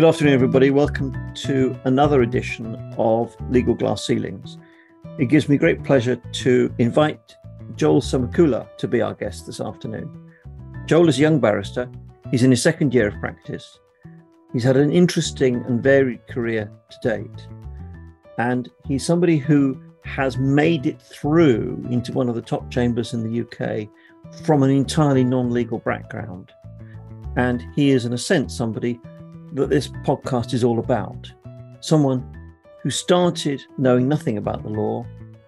Good afternoon, everybody. Welcome to another edition of Legal Glass Ceilings. It gives me great pleasure to invite Joel Samakula to be our guest this afternoon. Joel is a young barrister. He's in his second year of practice. He's had an interesting and varied career to date. And he's somebody who has made it through into one of the top chambers in the UK from an entirely non-legal background. And he is, in a sense, somebody that this podcast is all about. Someone who started knowing nothing about the law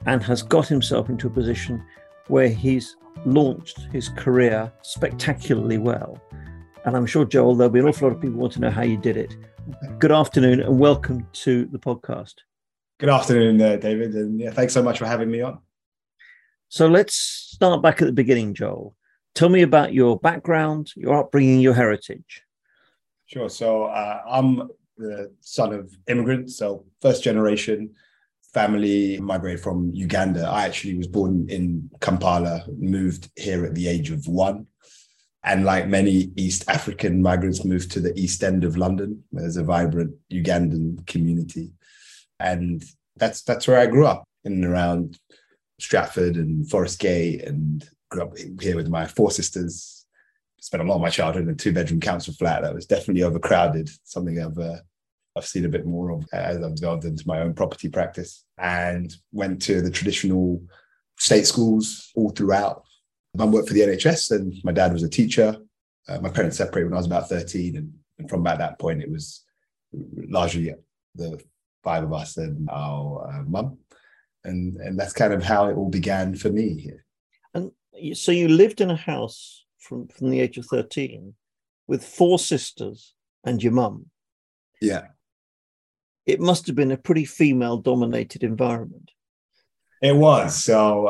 and has got himself into a position where he's launched his career spectacularly well. And I'm sure, Joel, there'll be an awful lot of people who want to know how you did it. Good afternoon and welcome to the podcast. Good afternoon, David. And thanks so much for having me on. So let's start back at the beginning, Joel. Tell me about your background, your upbringing, your heritage. Sure. So I'm the son of immigrants, so first generation family migrated from Uganda. I actually was born in Kampala, moved here at the age of one. And like many East African migrants, moved to the East End of London. There's a vibrant Ugandan community. And that's where I grew up, in and around Stratford and Forest Gate, and grew up here with my four sisters. Spent a lot of my childhood in a two-bedroom council flat that was definitely overcrowded, something I've seen a bit more of as I've delved into my own property practice, and went to the traditional state schools all throughout. Mum worked for the NHS and my dad was a teacher. My parents separated when I was about 13, and from about that point, it was largely the five of us and our mum. And that's kind of how it all began for me here. And so you lived in a house from the age of 13 with four sisters and your mum. Yeah. It must have been a pretty female dominated environment. It was. So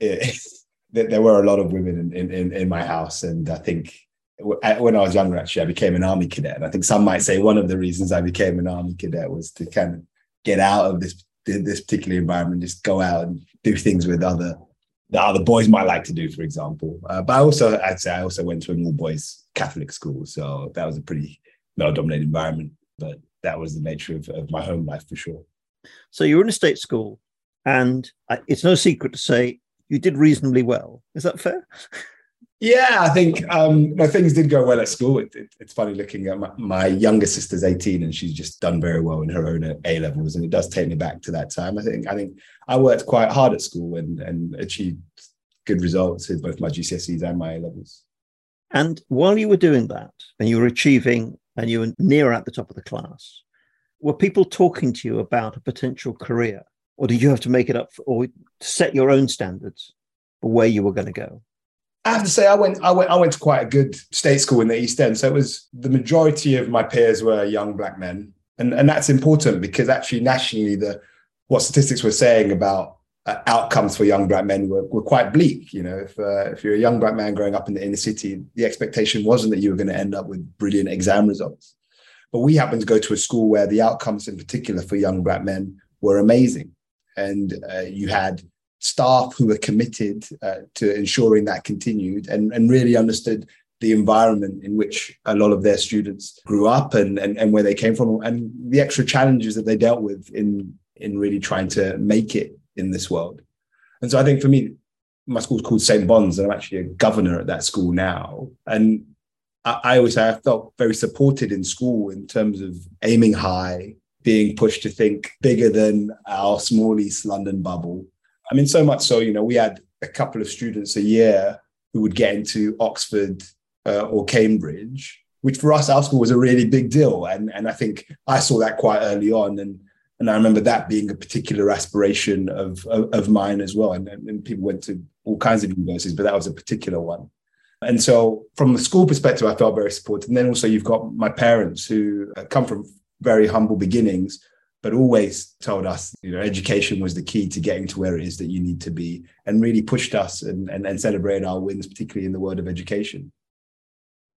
there were a lot of women in my house. And I think when I was younger, actually, I became an army cadet. And I think some might say one of the reasons I became an army cadet was to kind of get out of this particular environment, just go out and do things with the other boys might like to do, for example. But I'd say I also went to an all-boys Catholic school. So that was a pretty male-dominated environment. But that was the nature of my home life, for sure. So you were in a state school, and it's no secret to say you did reasonably well. Is that fair? Yeah, I think things did go well at school. It's funny looking at my younger sister's 18 and she's just done very well in her own A levels. And it does take me back to that time. I think I worked quite hard at school and achieved good results in both my GCSEs and my A levels. And while you were doing that and you were achieving and you were near at the top of the class, were people talking to you about a potential career, or did you have to make it up or set your own standards for where you were going to go? I have to say, I went to quite a good state school in the East End. So it was the majority of my peers were young black men. And that's important because actually nationally, what statistics were saying about outcomes for young black men were quite bleak. You know, if you're a young black man growing up in the inner city, the expectation wasn't that you were going to end up with brilliant exam results. But we happened to go to a school where the outcomes in particular for young black men were amazing. And you had staff who were committed to ensuring that continued and really understood the environment in which a lot of their students grew up and where they came from, and the extra challenges that they dealt with in really trying to make it in this world. And so I think for me, my school's called St. Bonds, and I'm actually a governor at that school now. And I always say I felt very supported in school in terms of aiming high, being pushed to think bigger than our small East London bubble. I mean, so much so, you know, we had a couple of students a year who would get into Oxford or Cambridge, which for us, our school was a really big deal. And I think I saw that quite early on. And I remember that being a particular aspiration of mine as well. And people went to all kinds of universities, but that was a particular one. And so from the school perspective, I felt very supported. And then also you've got my parents who come from very humble beginnings, but always told us, you know, education was the key to getting to where it is that you need to be, and really pushed us and celebrated our wins, particularly in the world of education.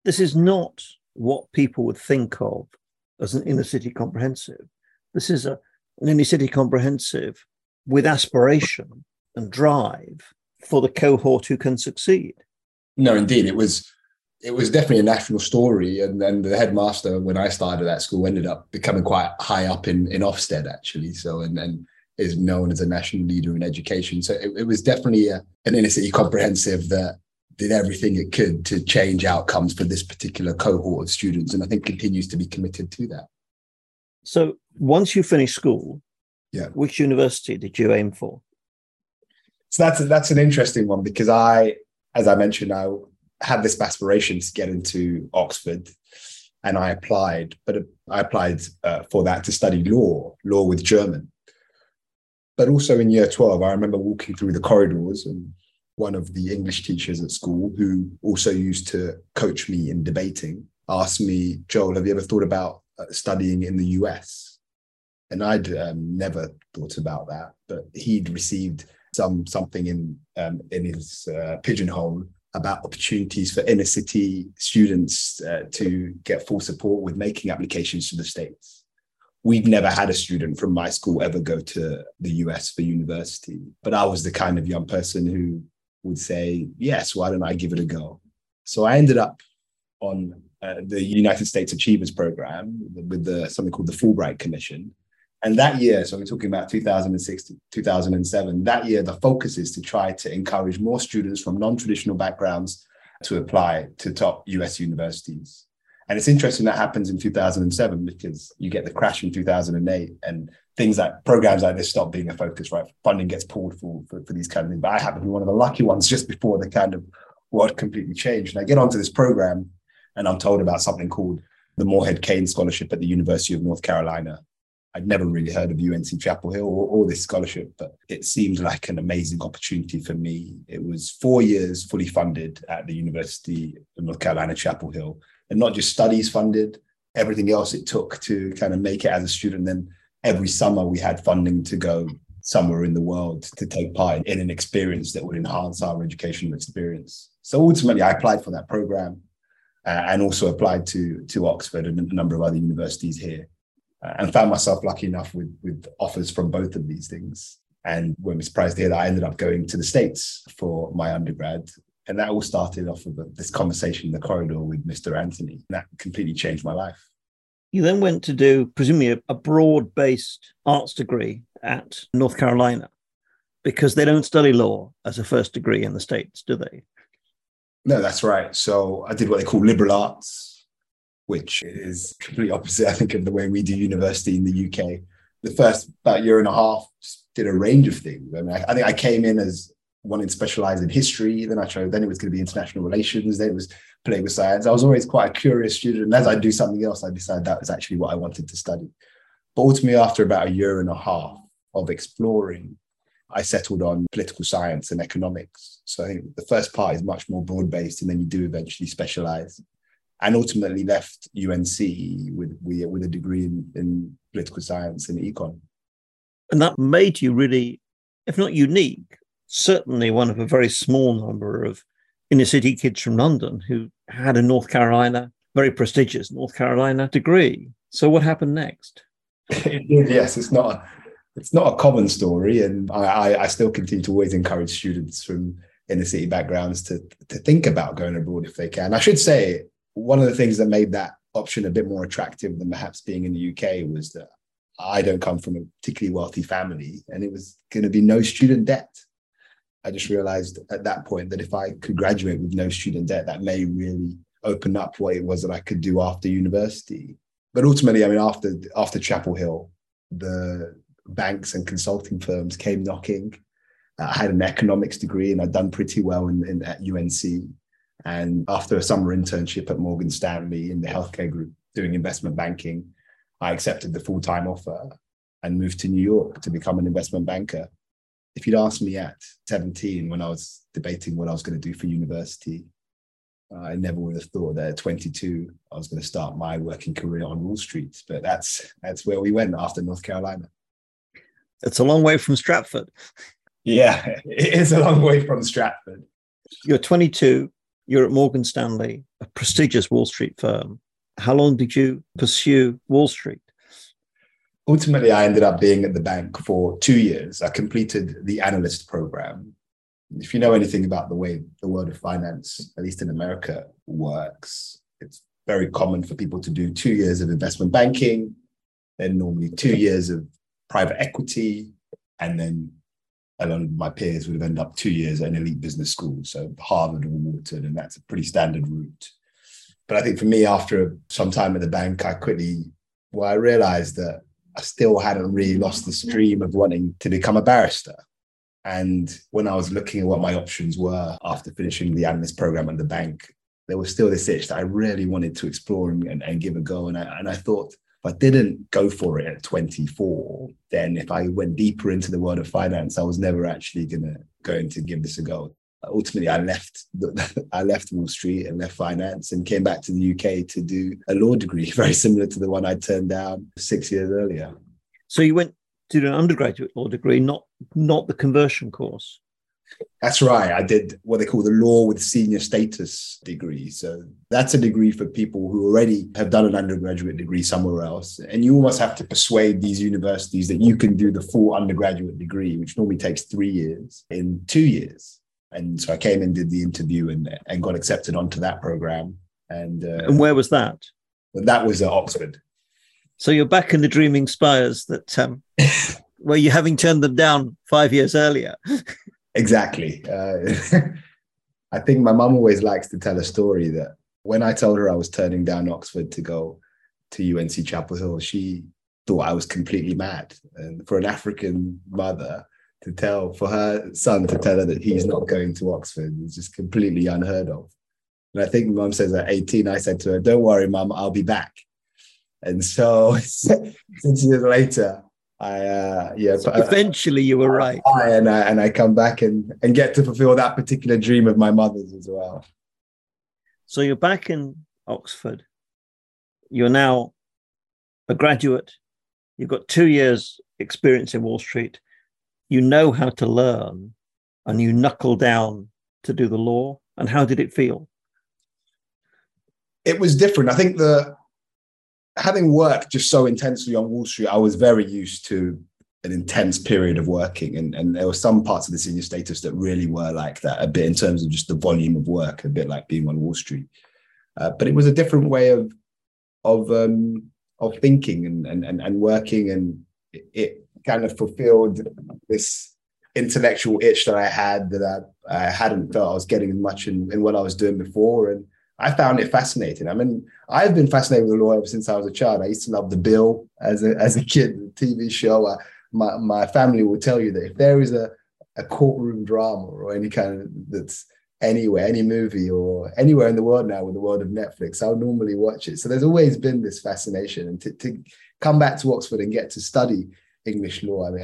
This is not what people would think of as an inner city comprehensive. This is an inner city comprehensive with aspiration and drive for the cohort who can succeed. No, indeed. It was it was definitely a national story. And then the headmaster, when I started at school, ended up becoming quite high up in Ofsted, actually. So, and is known as a national leader in education. So it was definitely an inner city comprehensive that did everything it could to change outcomes for this particular cohort of students. And I think continues to be committed to that. So once you finish school, which university did you aim for? So that's an interesting one, because as I mentioned, I had this aspiration to get into Oxford, and I applied, but I applied for that to study law with German. But also in year 12, I remember walking through the corridors, and one of the English teachers at school, who also used to coach me in debating, asked me, "Joel, have you ever thought about studying in the US?" And I'd never thought about that, but he'd received something in his pigeonhole about opportunities for inner city students to get full support with making applications to the States. We'd never had a student from my school ever go to the US for university, but I was the kind of young person who would say, yes, why don't I give it a go? So I ended up on the United States Achievers Program with something called the Fulbright Commission. And that year, so we're talking about 2006 to 2007, that year, the focus is to try to encourage more students from non-traditional backgrounds to apply to top US universities. And it's interesting that happens in 2007, because you get the crash in 2008, and things like programs like this stop being a focus, right? Funding gets pulled for these kind of things. But I happen to be one of the lucky ones just before the kind of world completely changed. And I get onto this program, and I'm told about something called the Morehead-Cain Scholarship at the University of North Carolina. I'd never really heard of UNC Chapel Hill or this scholarship, but it seemed like an amazing opportunity for me. It was 4 years fully funded at the University of North Carolina, Chapel Hill. And not just studies funded, everything else it took to kind of make it as a student. Then every summer we had funding to go somewhere in the world to take part in an experience that would enhance our educational experience. So ultimately I applied for that program and also applied to Oxford and a number of other universities here, and found myself lucky enough with offers from both of these things. And weren't surprised to hear that I ended up going to the States for my undergrad. And that all started off with this conversation in the corridor with Mr. Anthony. That completely changed my life. You then went to do, presumably, a broad-based arts degree at North Carolina, because they don't study law as a first degree in the States, do they? No, that's right. So I did what they call liberal arts, which is completely opposite, I think, of the way we do university in the UK. The first about year and a half did a range of things. I mean, I think I came in as wanting to specialize in history, then it was going to be international relations, then it was political science. I was always quite a curious student, and as I do something else, I decided that was actually what I wanted to study. But ultimately, after about a year and a half of exploring, I settled on political science and economics. So I think the first part is much more broad-based, and then you do eventually specialize. And ultimately left UNC with a degree in political science and econ. And that made you really, if not unique, certainly one of a very small number of inner city kids from London who had a North Carolina, very prestigious North Carolina degree. So what happened next? Yes, it's not a common story. And I still continue to always encourage students from inner city backgrounds to think about going abroad if they can. I should say one of the things that made that option a bit more attractive than perhaps being in the UK was that I don't come from a particularly wealthy family, and it was going to be no student debt. I just realized at that point that if I could graduate with no student debt, that may really open up what it was that I could do after university. But ultimately, I mean, after Chapel Hill, the banks and consulting firms came knocking. I had an economics degree and I'd done pretty well at UNC. And after a summer internship at Morgan Stanley in the healthcare group doing investment banking, I accepted the full-time offer and moved to New York to become an investment banker. If you'd asked me at 17 when I was debating what I was going to do for university, I never would have thought that at 22 I was going to start my working career on Wall Street. But that's where we went after North Carolina. It's a long way from Stratford. Yeah, it is a long way from Stratford. You're 22. You're at Morgan Stanley, a prestigious Wall Street firm. How long did you pursue Wall Street? Ultimately, I ended up being at the bank for 2 years. I completed the analyst program, if you know anything about the way the world of finance, at least in America, works, it's very common for people to do 2 years of investment banking, then normally 2 years of private equity, and then a lot of my peers would have ended up 2 years at an elite business school, so Harvard or Wharton, and that's a pretty standard route. But I think for me, after some time at the bank, I realized that I still hadn't really lost the stream of wanting to become a barrister. And when I was looking at what my options were after finishing the analyst program at the bank, there was still this itch that I really wanted to explore and give a go. And I thought, if I didn't go for it at 24, then if I went deeper into the world of finance, I was never actually going to give this a go. Ultimately, I left Wall Street and left finance and came back to the UK to do a law degree, very similar to the one I turned down 6 years earlier. So you went to do an undergraduate law degree, not the conversion course. That's right. I did what they call the Law with Senior Status degree. So that's a degree for people who already have done an undergraduate degree somewhere else. And you almost have to persuade these universities that you can do the full undergraduate degree, which normally takes 3 years, in 2 years. And so I came and did the interview and got accepted onto that program. And where was that? That was at Oxford. So you're back in the dreaming spires that where you're having turned them down 5 years earlier. Exactly. I think my mum always likes to tell a story that when I told her I was turning down Oxford to go to UNC Chapel Hill, she thought I was completely mad. And for an African mother for her son to tell her that he's not going to Oxford is just completely unheard of. And I think mum says at 18, I said to her, "Don't worry, mum, I'll be back." And so 6 years later, eventually you were right. I come back and get to fulfill that particular dream of my mother's as well. So you're back in Oxford. You're now a graduate. You've got 2 years experience in Wall Street. You know how to learn, and you knuckle down to do the law. And how did it feel? It was different. I think having worked just so intensely on Wall Street, I was very used to an intense period of working. And there were some parts of the senior status that really were like that a bit in terms of just the volume of work, a bit like being on Wall Street. But it was a different way of thinking and working. And it kind of fulfilled this intellectual itch that I had that I hadn't felt I was getting much in what I was doing before. And I found it fascinating. I mean, I've been fascinated with the law ever since I was a child. I used to love The Bill as a kid, the TV show. My family will tell you that if there is a courtroom drama or any kind of that's anywhere, any movie or anywhere in the world now with the world of Netflix, I'll normally watch it. So there's always been this fascination. And to come back to Oxford and get to study English law, I mean,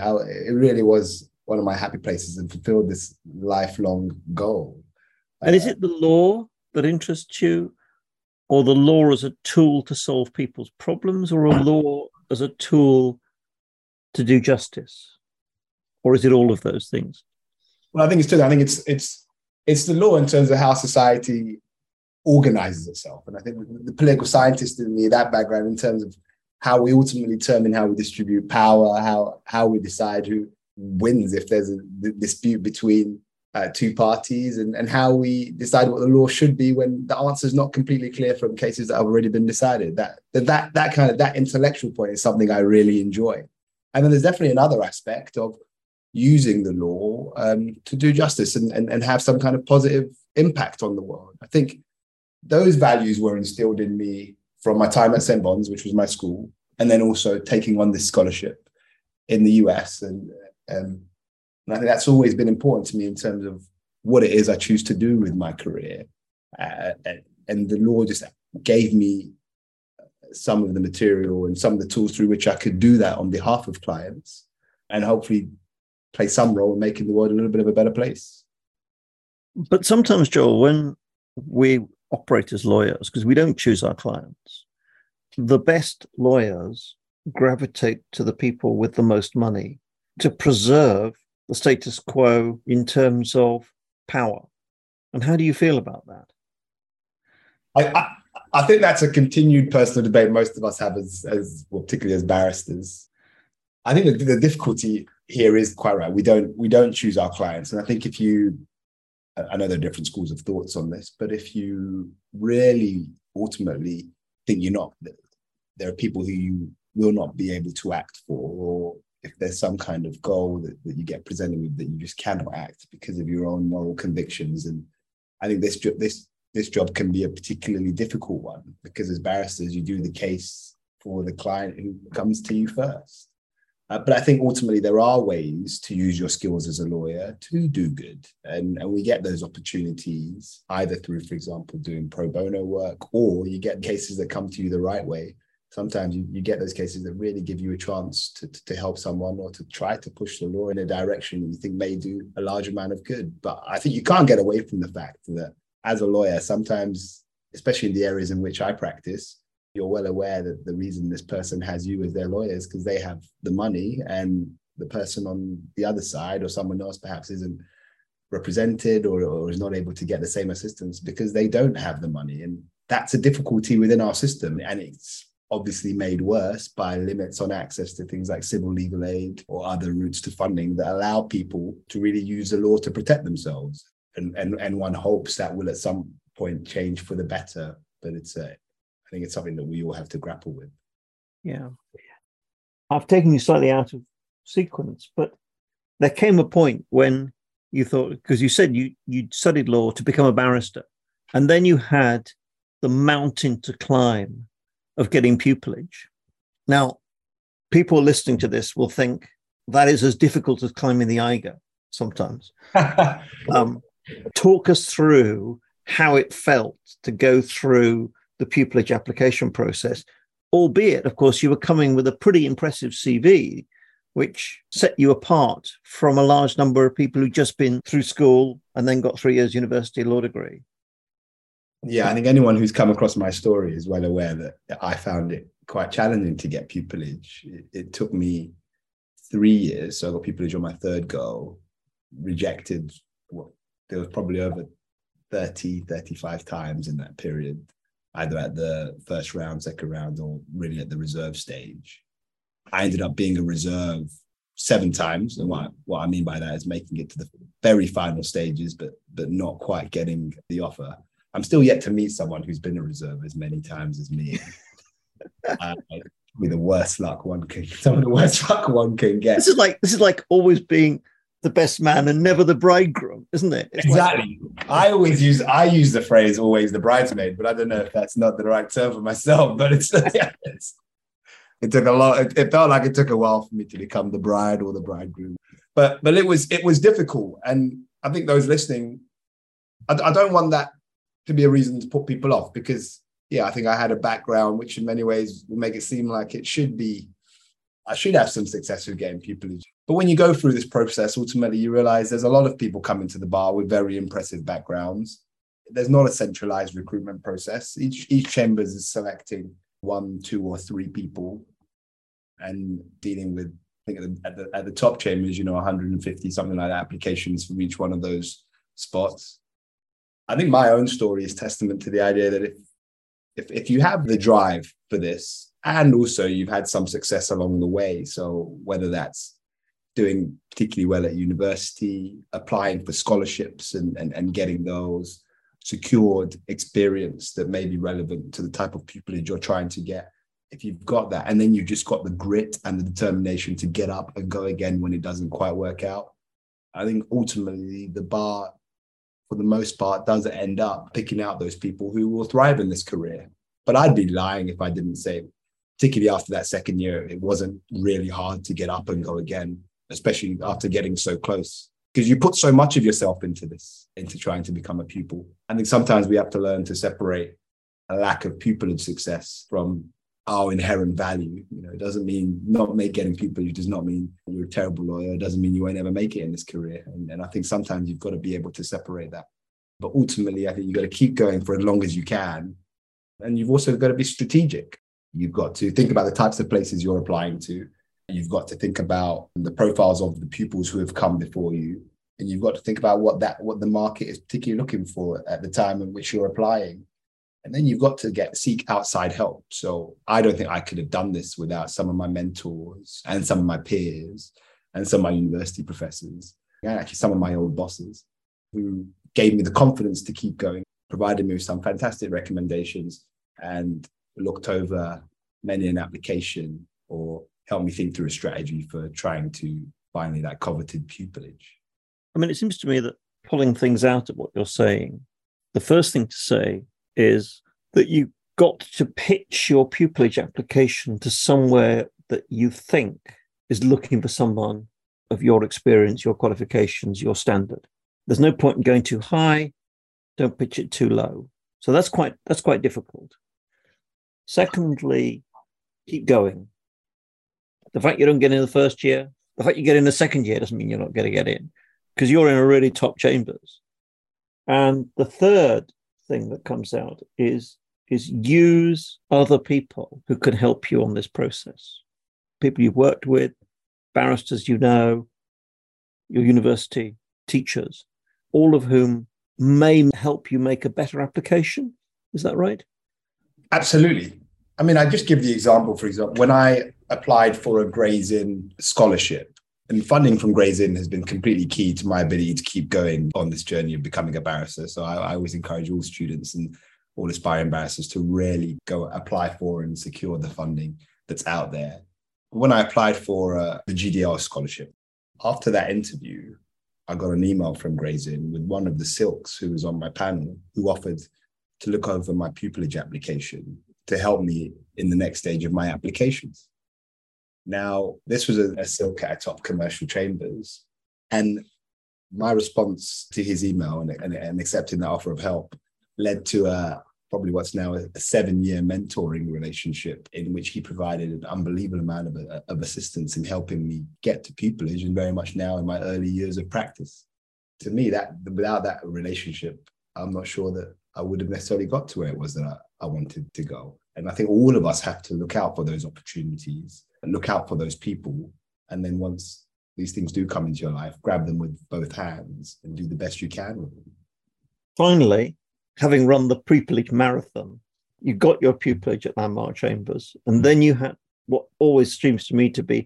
it really was one of my happy places and fulfilled this lifelong goal. And is it the law that interests you, or the law as a tool to solve people's problems, or a law as a tool to do justice? Or is it all of those things? Well, I think it's two. I think it's the law in terms of how society organizes itself. And I think the political scientist in me, that background in terms of how we ultimately determine how we distribute power, how we decide who wins if there's a dispute between two parties, and how we decide what the law should be when the answer is not completely clear from cases that have already been decided. That kind of that intellectual point is something I really enjoy. And then there's definitely another aspect of using the law to do justice and have some kind of positive impact on the world. I think those values were instilled in me from my time at St. Bonds, which was my school, and then also taking on this scholarship in the US. And I think that's always been important to me in terms of what it is I choose to do with my career. And the law just gave me some of the material and some of the tools through which I could do that on behalf of clients and hopefully play some role in making the world a little bit of a better place. But sometimes, Joel, when we operate as lawyers, because we don't choose our clients, the best lawyers gravitate to the people with the most money to preserve the status quo in terms of power. And how do you feel about that? I think that's a continued personal debate most of us have, particularly as barristers. I think the difficulty here is quite right. We don't choose our clients. And I think if you I know there are different schools of thoughts on this, but if you really ultimately think you're not, there are people who you will not be able to act for, or if there's some kind of goal that you get presented with that you just cannot act because of your own moral convictions. And I think this job can be a particularly difficult one, because as barristers, you do the case for the client who comes to you first. But I think ultimately there are ways to use your skills as a lawyer to do good. And we get those opportunities either through, for example, doing pro bono work, or you get cases that come to you the right way. Sometimes you get those cases that really give you a chance to help someone, or to try to push the law in a direction you think may do a large amount of good. But I think you can't get away from the fact that as a lawyer, sometimes, especially in the areas in which I practice, you're well aware that the reason this person has you as their lawyer is because they have the money, and the person on the other side, or someone else perhaps, isn't represented or is not able to get the same assistance because they don't have the money. And that's a difficulty within our system. And it's obviously made worse by limits on access to things like civil legal aid or other routes to funding that allow people to really use the law to protect themselves. And one hopes that will at some point change for the better. But I think it's something that we all have to grapple with. Yeah. I've taken you slightly out of sequence, but there came a point when you thought, because you said you'd studied law to become a barrister, and then you had the mountain to climb of getting pupillage. Now, people listening to this will think that is as difficult as climbing the Eiger sometimes. Talk us through how it felt to go through the pupillage application process, albeit, of course, you were coming with a pretty impressive CV, which set you apart from a large number of people who'd just been through school and then got 3 years university law degree. Yeah, I think anyone who's come across my story is well aware that I found it quite challenging to get pupillage. It took me 3 years. So I got pupillage on my third go, rejected, there was probably over 30, 35 times in that period, either at the first round, second round, or really at the reserve stage. I ended up being a reserve 7 times. And what I mean by that is making it to the very final stages, but not quite getting the offer. I'm still yet to meet someone who's been a reserve as many times as me. With some of the worst luck one can get. This is like always being the best man and never the bridegroom, isn't it? It's exactly. Like, I use the phrase always the bridesmaid, but I don't know if that's not the right term for myself. But it took a lot. It felt like it took a while for me to become the bride or the bridegroom. But it was difficult, and I think those listening, I don't want that to be a reason to put people off, because I think I had a background which in many ways will make it seem like it should be, I should have some success with getting pupillage. But when you go through this process, ultimately you realize there's a lot of people coming to the bar with very impressive backgrounds. There's not a centralized recruitment process. Each chambers is selecting 1, 2, or 3 people and dealing with, I think at the top chambers, 150, something like that, applications from each one of those spots. I think my own story is testament to the idea that if you have the drive for this, and also you've had some success along the way, so whether that's doing particularly well at university, applying for scholarships and getting those, secured experience that may be relevant to the type of pupillage you're trying to get, if you've got that, and then you've just got the grit and the determination to get up and go again when it doesn't quite work out, I think ultimately the bar, for the most part, does end up picking out those people who will thrive in this career. But I'd be lying if I didn't say, particularly after that second year, it wasn't really hard to get up and go again, especially after getting so close, because you put so much of yourself into trying to become a pupil. I think sometimes we have to learn to separate a lack of pupillage success from our inherent value. It doesn't mean getting pupillage does not mean you're a terrible lawyer. It doesn't mean you won't ever make it in this career. And I think sometimes you've got to be able to separate that. But ultimately, I think you've got to keep going for as long as you can. And you've also got to be strategic. You've got to think about the types of places you're applying to. You've got to think about the profiles of the pupils who have come before you. And you've got to think about what the market is particularly looking for at the time in which you're applying. And then you've got to seek outside help. So I don't think I could have done this without some of my mentors and some of my peers and some of my university professors, and actually some of my old bosses who gave me the confidence to keep going, provided me with some fantastic recommendations, and looked over many an application or helped me think through a strategy for trying to finally that coveted pupillage. I mean, it seems to me that pulling things out of what you're saying, the first thing to say is that you got to pitch your pupillage application to somewhere that you think is looking for someone of your experience, your qualifications, your standard. There's no point in going too high. Don't pitch it too low. So that's quite difficult. Secondly, keep going. The fact you don't get in the first year, the fact you get in the second year doesn't mean you're not going to get in, because you're in a really top chambers. And the third thing that comes out is use other people who can help you on this process. People you've worked with, barristers you know, your university teachers, all of whom may help you make a better application. Is that right? Absolutely. I mean, I just give the example, for example, when I applied for a Gray's Inn scholarship, and funding from Gray's Inn has been completely key to my ability to keep going on this journey of becoming a barrister. So I always encourage all students and all aspiring barristers to really go apply for and secure the funding that's out there. When I applied for the GDR scholarship, after that interview, I got an email from Gray's Inn with one of the silks who was on my panel, who offered to look over my pupillage application to help me in the next stage of my applications. Now, this was a silk at a top commercial chambers, and my response to his email and accepting that offer of help led to probably what's now a 7-year mentoring relationship, in which he provided an unbelievable amount of assistance in helping me get to pupillage, and very much now in my early years of practice. To me, that without that relationship, I'm not sure that I would have necessarily got to where it was that I wanted to go. And I think all of us have to look out for those opportunities and look out for those people. And then once these things do come into your life, grab them with both hands and do the best you can with them. Finally, having run the pupillage marathon, you got your pupillage at Landmark Chambers, and then you had what always seems to me to be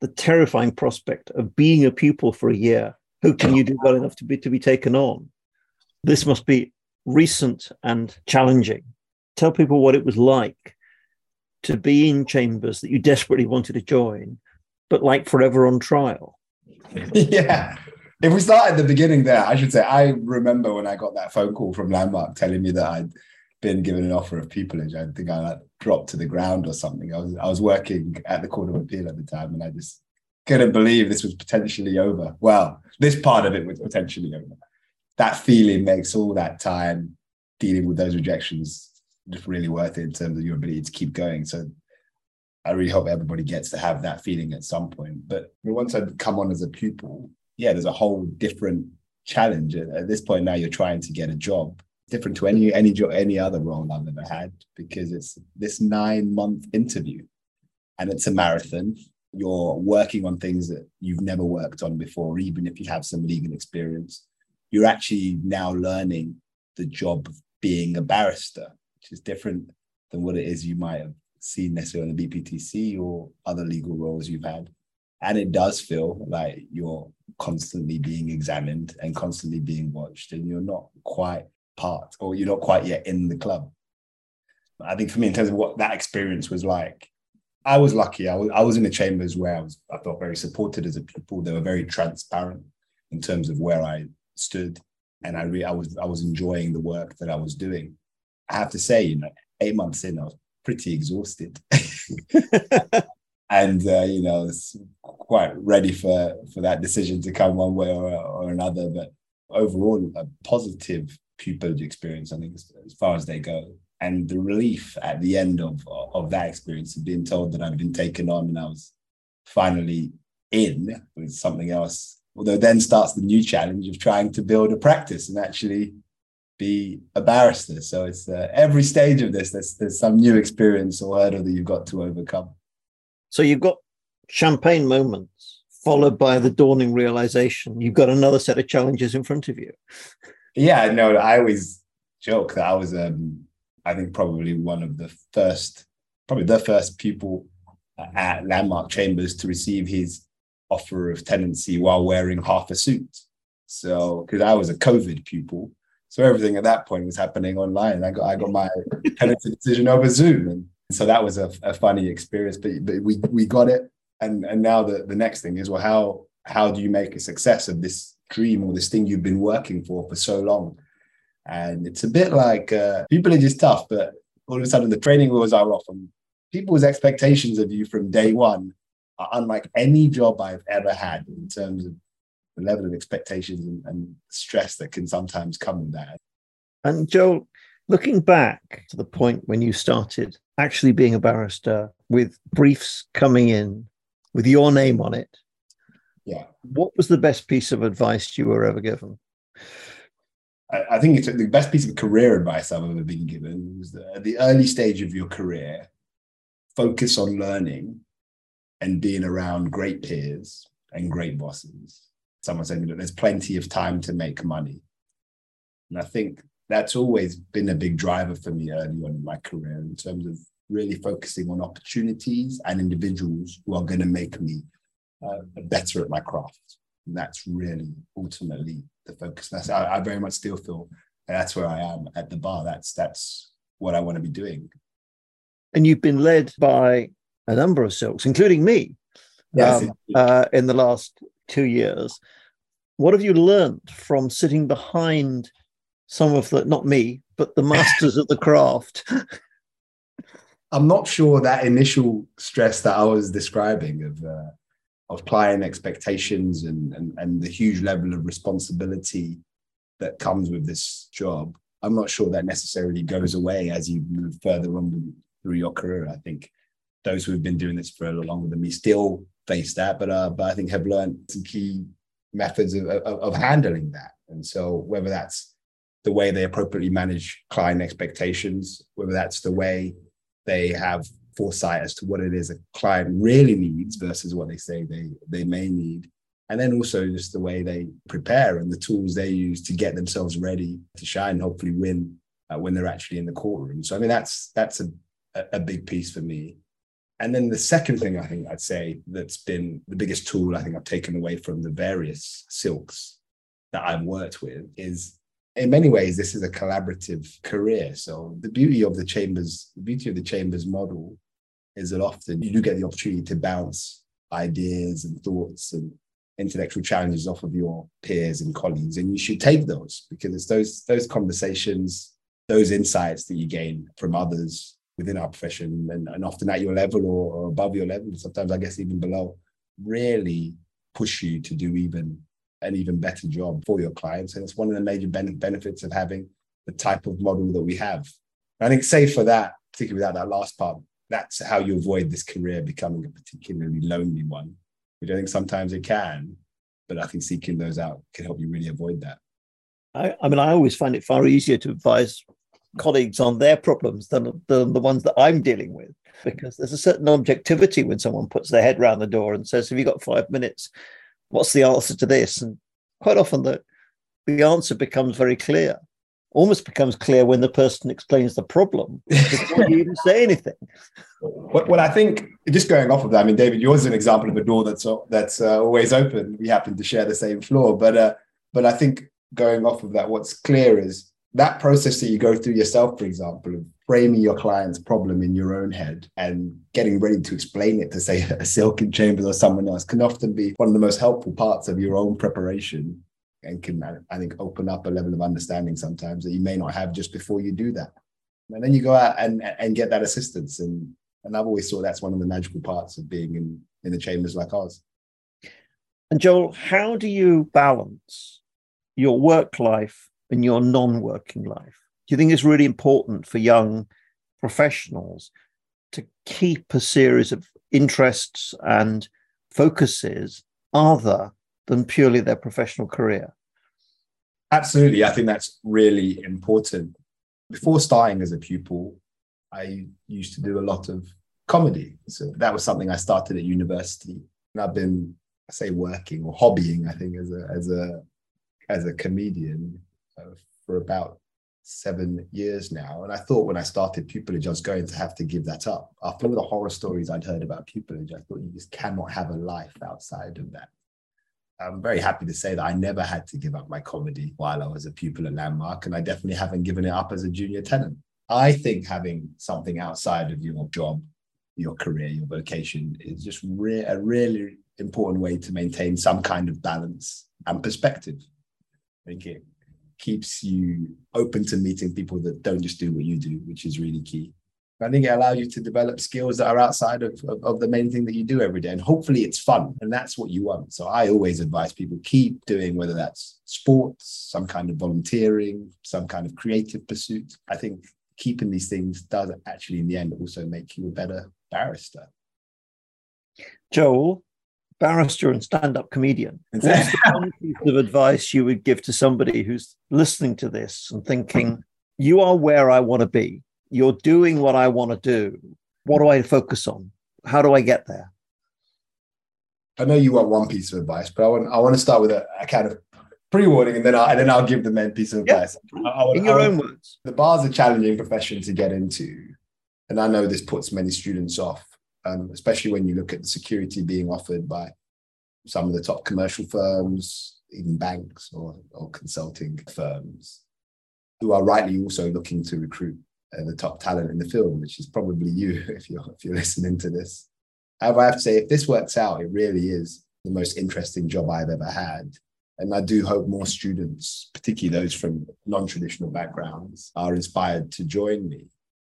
the terrifying prospect of being a pupil for a year. Who can you do well enough to be taken on? This must be recent and challenging. Tell people what it was like to be in chambers that you desperately wanted to join, but like forever on trial. Yeah. If we start at the beginning there, I should say, I remember when I got that phone call from Landmark telling me that I'd been given an offer of pupillage. I think I dropped to the ground or something. I was working at the Court of Appeal at the time, and I just couldn't believe this was potentially over. Well, this part of it was potentially over. That feeling makes all that time dealing with those rejections just really worth it in terms of your ability to keep going. So I really hope everybody gets to have that feeling at some point. But once I'd come on as a pupil, yeah, there's a whole different challenge. At this point now, you're trying to get a job, different to any other role I've ever had, because it's this 9-month interview and it's a marathon. You're working on things that you've never worked on before, even if you have some legal experience. You're actually now learning the job of being a barrister, which is different than what it is you might have seen necessarily on the BPTC or other legal roles you've had. And it does feel like you're constantly being examined and constantly being watched, and you're not quite part, or you're not quite yet in the club. I think for me, in terms of what that experience was like, I was lucky. I was in the chambers where I felt very supported as a pupil. They were very transparent in terms of where I stood, and I was enjoying the work that I was doing. I have to say, 8 months in, I was pretty exhausted. And, I was quite ready for that decision to come one way or another. But overall, a positive pupillage experience, I think, as far as they go. And the relief at the end of that experience of being told that I've been taken on and I was finally in with something else. Although then starts the new challenge of trying to build a practice and actually be a barrister. So it's every stage of this, there's some new experience or hurdle that you've got to overcome. So you've got champagne moments followed by the dawning realization you've got another set of challenges in front of you. Yeah, no, I always joke that I was, I think, probably the first pupil at Landmark Chambers to receive his offer of tenancy while wearing half a suit. So, because I was a COVID pupil, so everything at that point was happening online. I got my penalty decision over Zoom, and so that was a funny experience. But we got it, and now the next thing is, well, how do you make a success of this dream or this thing you've been working for so long? And it's a bit like people are just tough, but all of a sudden the training wheels are off, and people's expectations of you from day one are unlike any job I've ever had in terms of the level of expectations and stress that can sometimes come in that. And Joel, looking back to the point when you started actually being a barrister with briefs coming in with your name on it, yeah, what was the best piece of advice you were ever given? I think it's the best piece of career advice I've ever been given was that at the early stage of your career, focus on learning and being around great peers and great bosses. Someone said, there's plenty of time to make money. And I think that's always been a big driver for me early on in my career in terms of really focusing on opportunities and individuals who are going to make me better at my craft. And that's really ultimately the focus. I very much still feel that's where I am at the bar. That's what I want to be doing. And you've been led by a number of silks, including me, yes, in the last 2 years. What have you learned from sitting behind some of the, not me, but the masters of the craft? I'm not sure that initial stress that I was describing of client expectations and the huge level of responsibility that comes with this job, I'm not sure that necessarily goes away as you move further on through your career. I think those who have been doing this for a little longer than me still face that, but I think have learned some key methods of handling that. And so whether that's the way they appropriately manage client expectations, whether that's the way they have foresight as to what it is a client really needs versus what they say they may need. And then also just the way they prepare and the tools they use to get themselves ready to shine, hopefully win when they're actually in the courtroom. So, that's a big piece for me. And then the second thing I think I'd say that's been the biggest tool I think I've taken away from the various silks that I've worked with is, in many ways, this is a collaborative career. So the beauty of the chambers model is that often you do get the opportunity to bounce ideas and thoughts and intellectual challenges off of your peers and colleagues. And you should take those, because it's those conversations, those insights that you gain from others within our profession and often at your level or above your level, sometimes I guess even below, really push you to do an even better job for your clients. And it's one of the major benefits of having the type of model that we have. And I think save for that, particularly without that last part, that's how you avoid this career becoming a particularly lonely one, which I think sometimes it can, but I think seeking those out can help you really avoid that. I always find it far easier to advise colleagues on their problems than the ones that I'm dealing with, because there's a certain objectivity when someone puts their head round the door and says, have you got 5 minutes? What's the answer to this? And quite often the answer becomes very clear, almost becomes clear when the person explains the problem before you even say anything. Well, I think just going off of that, David, yours is an example of a door that's always open. We happen to share the same floor. But I think going off of that, what's clear is that process that you go through yourself, for example, of framing your client's problem in your own head and getting ready to explain it to, say, a silk in chambers or someone else, can often be one of the most helpful parts of your own preparation and can, I think, open up a level of understanding sometimes that you may not have just before you do that. And then you go out and get that assistance. And I've always thought that's one of the magical parts of being in the chambers like ours. And Joel, how do you balance your work life in your non-working life? Do you think it's really important for young professionals to keep a series of interests and focuses other than purely their professional career? Absolutely. I think that's really important. Before starting as a pupil, I used to do a lot of comedy. So that was something I started at university. And I've been, working or hobbying, I think, as a comedian for about 7 years now. And I thought when I started pupillage, I was going to have to give that up. After all the horror stories I'd heard about pupillage, I thought you just cannot have a life outside of that. I'm very happy to say that I never had to give up my comedy while I was a pupil at Landmark, and I definitely haven't given it up as a junior tenant. I think having something outside of your job, your career, your vocation is just a really important way to maintain some kind of balance and perspective. I think it keeps you open to meeting people that don't just do what you do, which is really key. I think it allows you to develop skills that are outside of the main thing that you do every day. And hopefully it's fun, and that's what you want. So I always advise people keep doing, whether that's sports, some kind of volunteering, some kind of creative pursuit. I think keeping these things does actually in the end also make you a better barrister. Joel, barrister and stand-up comedian. What's the one piece of advice you would give to somebody who's listening to this and thinking, you are where I want to be? You're doing what I want to do. What do I focus on? How do I get there? I know you want one piece of advice, but I want to start with a kind of pre-warning, and then I'll give the main piece of advice. Yeah. In your own words. The bar's a challenging profession to get into. And I know this puts many students off, especially when you look at the security being offered by some of the top commercial firms, even banks or consulting firms, who are rightly also looking to recruit the top talent in the field, which is probably you if you're listening to this. However, I have to say, if this works out, it really is the most interesting job I've ever had. And I do hope more students, particularly those from non-traditional backgrounds, are inspired to join me.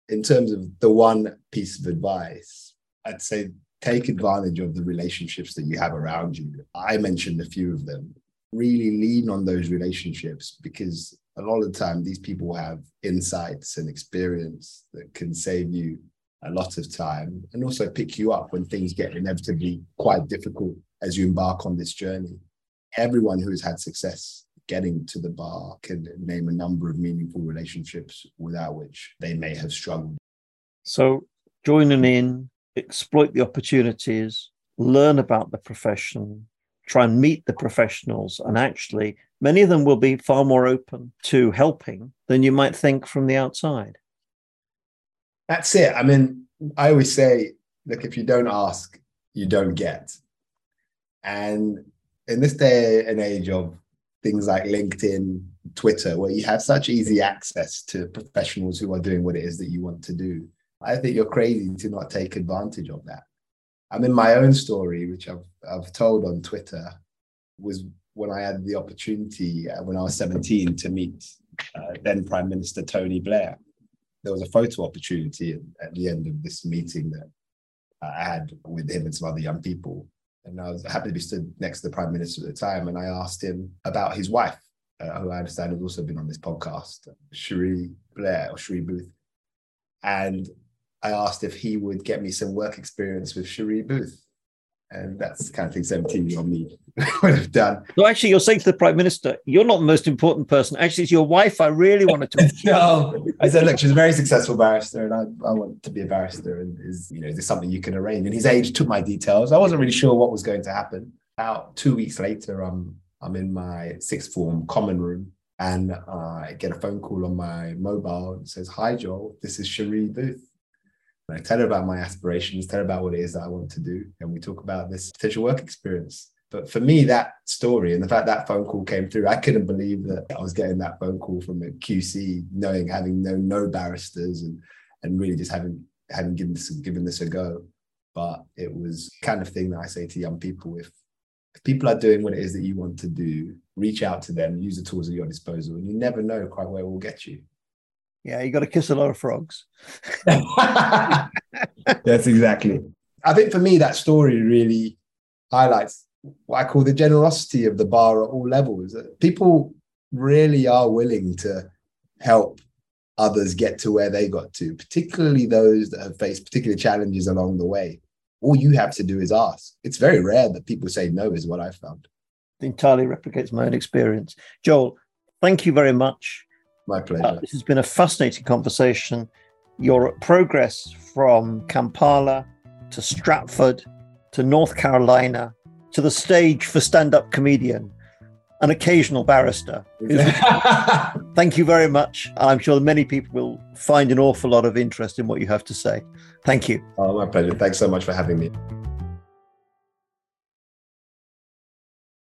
In terms of the one piece of advice, I'd say take advantage of the relationships that you have around you. I mentioned a few of them. Really lean on those relationships, because a lot of the time, these people have insights and experience that can save you a lot of time and also pick you up when things get inevitably quite difficult as you embark on this journey. Everyone who has had success getting to the bar can name a number of meaningful relationships without which they may have struggled. So join them in, exploit the opportunities, learn about the profession, try and meet the professionals, and actually many of them will be far more open to helping than you might think from the outside. That's it. I mean, I always say, look, if you don't ask, you don't get. And in this day and age of things like LinkedIn, Twitter, where you have such easy access to professionals who are doing what it is that you want to do, I think you're crazy to not take advantage of that. I mean, my own story, which I've told on Twitter, was when I had the opportunity when I was 17 to meet then Prime Minister Tony Blair. There was a photo opportunity at the end of this meeting that I had with him and some other young people. And I was happy to be stood next to the Prime Minister at the time. And I asked him about his wife, who I understand has also been on this podcast, Cherie Blair or Cherie Booth. And I asked if he would get me some work experience with Cherie Booth. And that's the kind of thing 17-year-old me would have done. So actually, you're saying to the Prime Minister, you're not the most important person. Actually, it's your wife I really want to talk to. No, I said, look, she's a very successful barrister, and I want to be a barrister. And is this something you can arrange? And his agent took my details. I wasn't really sure what was going to happen. About 2 weeks later, I'm in my sixth form common room, and I get a phone call on my mobile and says, "Hi, Joel, this is Cherie Booth." And I tell her about my aspirations, tell her about what it is that I want to do. And we talk about this potential work experience. But for me, that story and the fact that phone call came through, I couldn't believe that I was getting that phone call from a QC, having known no barristers and really just having given this a go. But it was the kind of thing that I say to young people, if people are doing what it is that you want to do, reach out to them, use the tools at your disposal, and you never know quite where it will get you. Yeah, you got to kiss a lot of frogs. That's exactly. I think for me, that story really highlights what I call the generosity of the bar at all levels. People really are willing to help others get to where they got to, particularly those that have faced particular challenges along the way. All you have to do is ask. It's very rare that people say no, is what I found. It entirely replicates my own experience. Joel, thank you very much. My pleasure. This has been a fascinating conversation. Your progress from Kampala to Stratford to North Carolina to the stage for stand-up comedian, an occasional barrister. Thank you very much. I'm sure many people will find an awful lot of interest in what you have to say. Thank you. Oh, my pleasure. Thanks so much for having me.